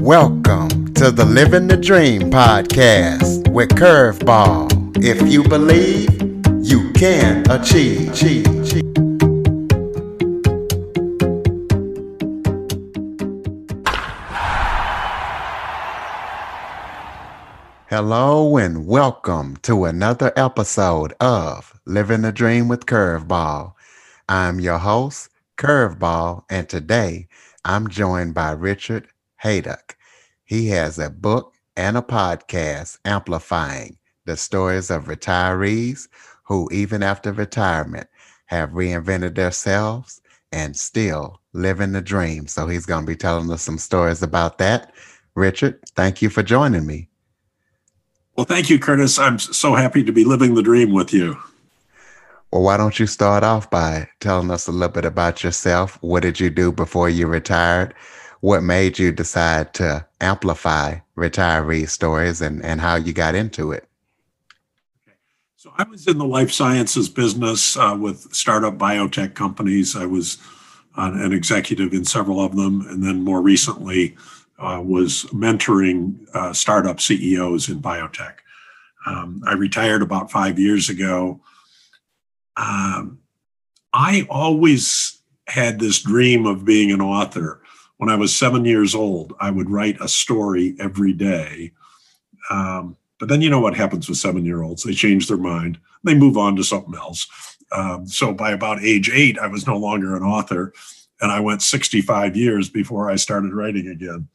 Welcome to the Living the Dream podcast with Curveball. If you believe, you can achieve. Hello and welcome to another episode of Living the Dream with Curveball. I'm your host, Curveball, and today I'm joined by Richard Haiduck. He has a book and a podcast amplifying the stories of retirees who, even after retirement, have reinvented themselves and still living the dream. So he's going to be telling us some stories about that. Richard, thank you for joining me. Well, thank you, Curtis. I'm so happy to be living the dream with you. Well, why don't you start off by telling us a little bit about yourself? What did you do before you retired? What made you decide to amplify retiree stories and how you got into it? Okay. So I was in the life sciences business with startup biotech companies. I was an executive in several of them, and then more recently was mentoring startup CEOs in biotech. I retired about 5 years ago. I always had this dream of being an author. When I was 7 years old, I would write a story every day. But then you know what happens with seven-year-olds. They change their mind. They move on to something else. So by about age 8, I was no longer an author. And I went 65 years before I started writing again.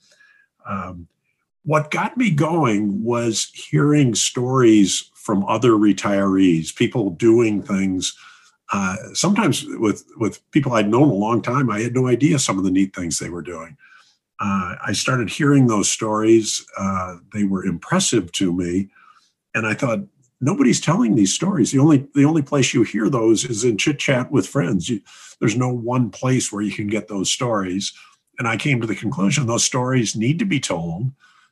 What got me going was hearing stories from other retirees, people doing things sometimes with people I'd known a long time. I had no idea some of the neat things they were doing. I started hearing those stories. They were impressive to me. And I thought, nobody's telling these stories. The only place you hear those is in chit chat with friends. There's no one place where you can get those stories. And I came to the conclusion those stories need to be told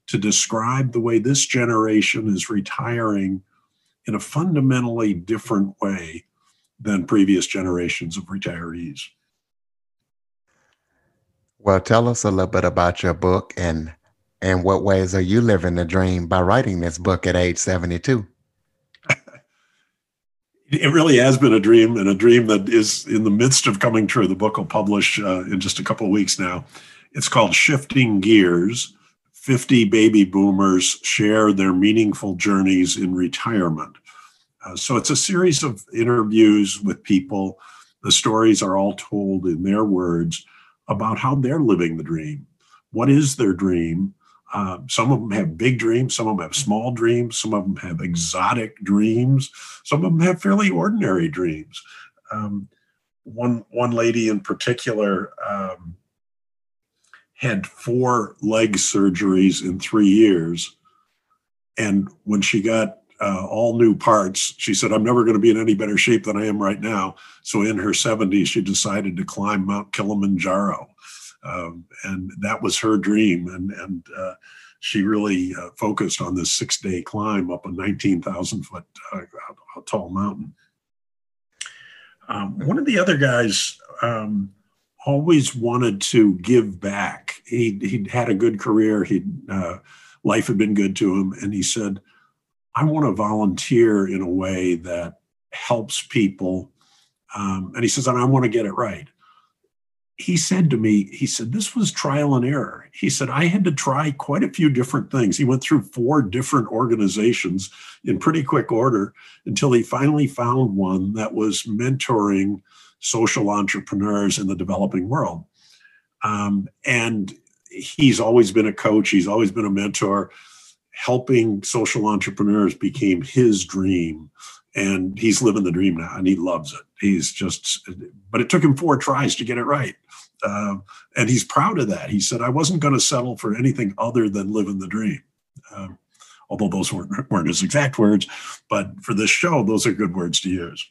to describe the way this generation is retiring in a fundamentally different way than previous generations of retirees. Well, tell us a little bit about your book and what ways are you living the dream by writing this book at age 72? It really has been a dream, and a dream that is in the midst of coming true. The book will publish in just a couple of weeks now. It's called Shifting Gears, 50 Baby Boomers Share Their Meaningful Journeys in Retirement. So it's a series of interviews with people. The stories are all told in their words about how they're living the dream. What is their dream? Some of them have big dreams. Some of them have small dreams. Some of them have exotic dreams. Some of them have fairly ordinary dreams. One lady in particular had 4 leg surgeries in 3 years. And when she got all new parts, she said, I'm never going to be in any better shape than I am right now. So in her 70s, she decided to climb Mount Kilimanjaro. And that was her dream. And she really focused on this 6-day climb up a 19,000 foot tall mountain. One of the other guys always wanted to give back. He'd had a good career. Life had been good to him. And he said, I want to volunteer in a way that helps people. And he says, and I want to get it right. He said to me, this was trial and error. He said, I had to try quite a few different things. He went through 4 different organizations in pretty quick order until he finally found one that was mentoring social entrepreneurs in the developing world. And he's always been a coach. He's always been a mentor. Helping social entrepreneurs became his dream, and he's living the dream now, and he loves it. But it took him 4 tries to get it right. And he's proud of that. He said, I wasn't going to settle for anything other than living the dream. Although those weren't his exact words, but for this show, those are good words to use.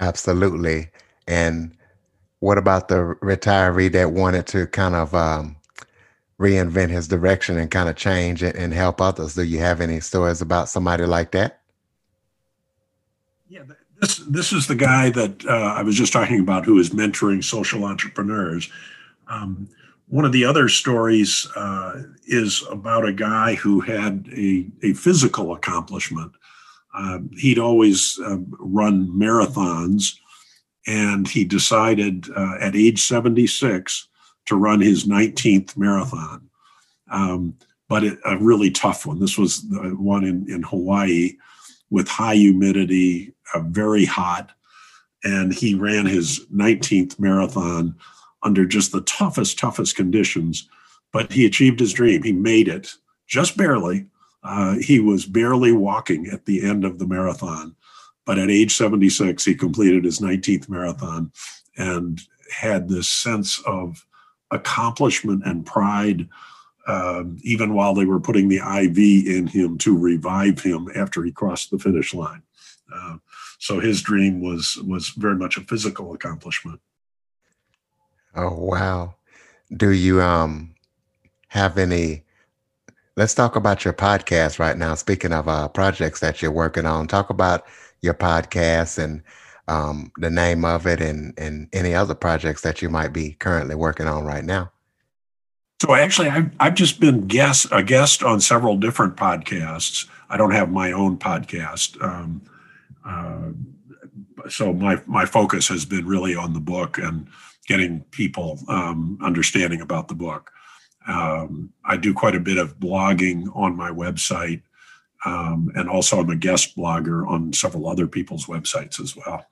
Absolutely. And what about the retiree that wanted to kind of, reinvent his direction and kind of change it and help others? Do you have any stories about somebody like that? Yeah, this is the guy that I was just talking about who is mentoring social entrepreneurs. One of the other stories is about a guy who had a physical accomplishment. He'd always run marathons, and he decided at age 76 to run his 19th marathon, but a really tough one. This was the one in Hawaii with high humidity, very hot, and he ran his 19th marathon under just the toughest conditions, but he achieved his dream. He made it, just barely. He was barely walking at the end of the marathon, but at age 76, he completed his 19th marathon and had this sense of accomplishment and pride, even while they were putting the IV in him to revive him after he crossed the finish line. So his dream was very much a physical accomplishment. Oh, wow. Do you have any? Let's talk about your podcast right now. Speaking of projects that you're working on, talk about your podcast and the name of it and any other projects that you might be currently working on right now. So actually, I've just been a guest on several different podcasts. I don't have my own podcast. So my focus has been really on the book and getting people understanding about the book. I do quite a bit of blogging on my website, and also I'm a guest blogger on several other people's websites as well.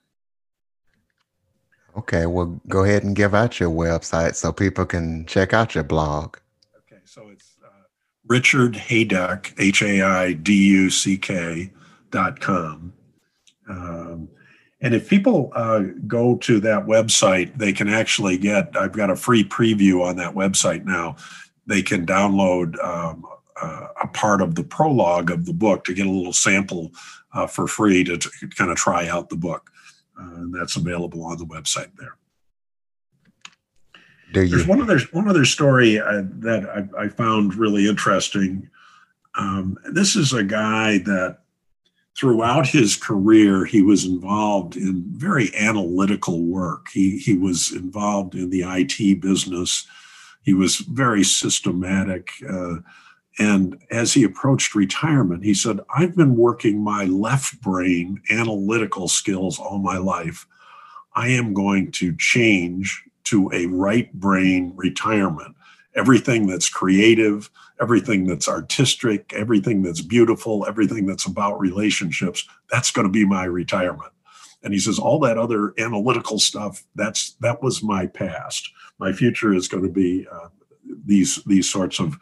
Okay, well, go ahead and give out your website so people can check out your blog. Okay, so it's Richard Haiduck, HAIDUCK.com. And if people go to that website, they can actually I've got a free preview on that website now. They can download a part of the prologue of the book to get a little sample for free to kind of try out the book. And that's available on the website there. There's one other story that I found really interesting. This is a guy that throughout his career, he was involved in very analytical work. He was involved in the IT business. He was very systematic. And as he approached retirement, he said, I've been working my left brain analytical skills all my life. I am going to change to a right brain retirement. Everything that's creative, everything that's artistic, everything that's beautiful, everything that's about relationships, that's going to be my retirement. And he says, all that other analytical stuff, that was my past. My future is going to be these sorts of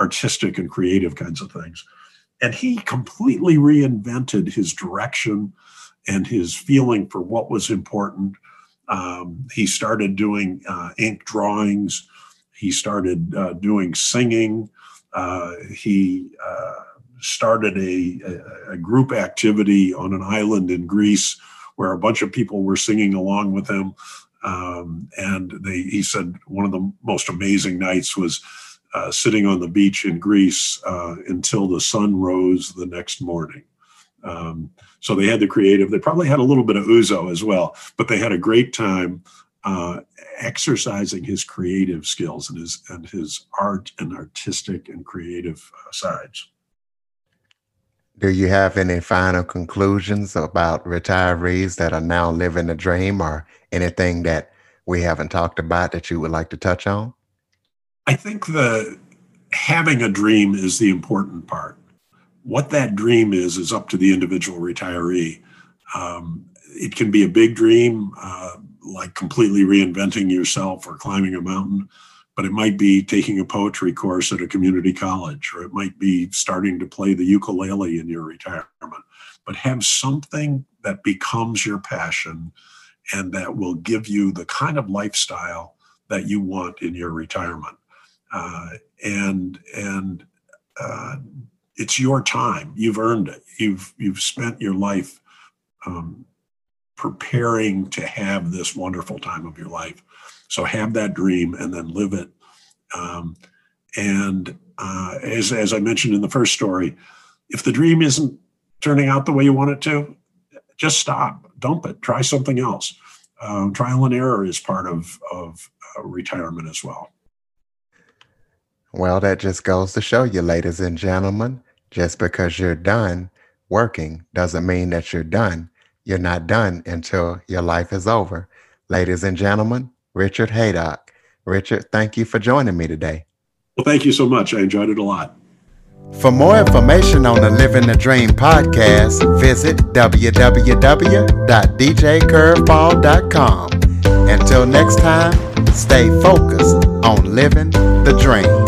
artistic and creative kinds of things. And he completely reinvented his direction and his feeling for what was important. He started doing ink drawings. He started doing singing. He started a group activity on an island in Greece where a bunch of people were singing along with him. He said one of the most amazing nights was sitting on the beach in Greece until the sun rose the next morning. So they had the creative. They probably had a little bit of ouzo as well, but they had a great time exercising his creative skills and his art and artistic and creative sides. Do you have any final conclusions about retirees that are now living the dream, or anything that we haven't talked about that you would like to touch on? I think having a dream is the important part. What that dream is up to the individual retiree. It can be a big dream, like completely reinventing yourself or climbing a mountain, but it might be taking a poetry course at a community college, or it might be starting to play the ukulele in your retirement. But have something that becomes your passion and that will give you the kind of lifestyle that you want in your retirement. It's your time. You've earned it. You've spent your life preparing to have this wonderful time of your life. So have that dream and then live it. As I mentioned in the first story, if the dream isn't turning out the way you want it to, just stop, dump it, try something else. Trial and error is part of retirement as well. Well, that just goes to show you, ladies and gentlemen, just because you're done working doesn't mean that you're done. You're not done until your life is over. Ladies and gentlemen, Richard Haiduck. Richard, thank you for joining me today. Well, thank you so much. I enjoyed it a lot. For more information on the Living the Dream podcast, visit www.djcurveball.com. Until next time, stay focused on living the dream.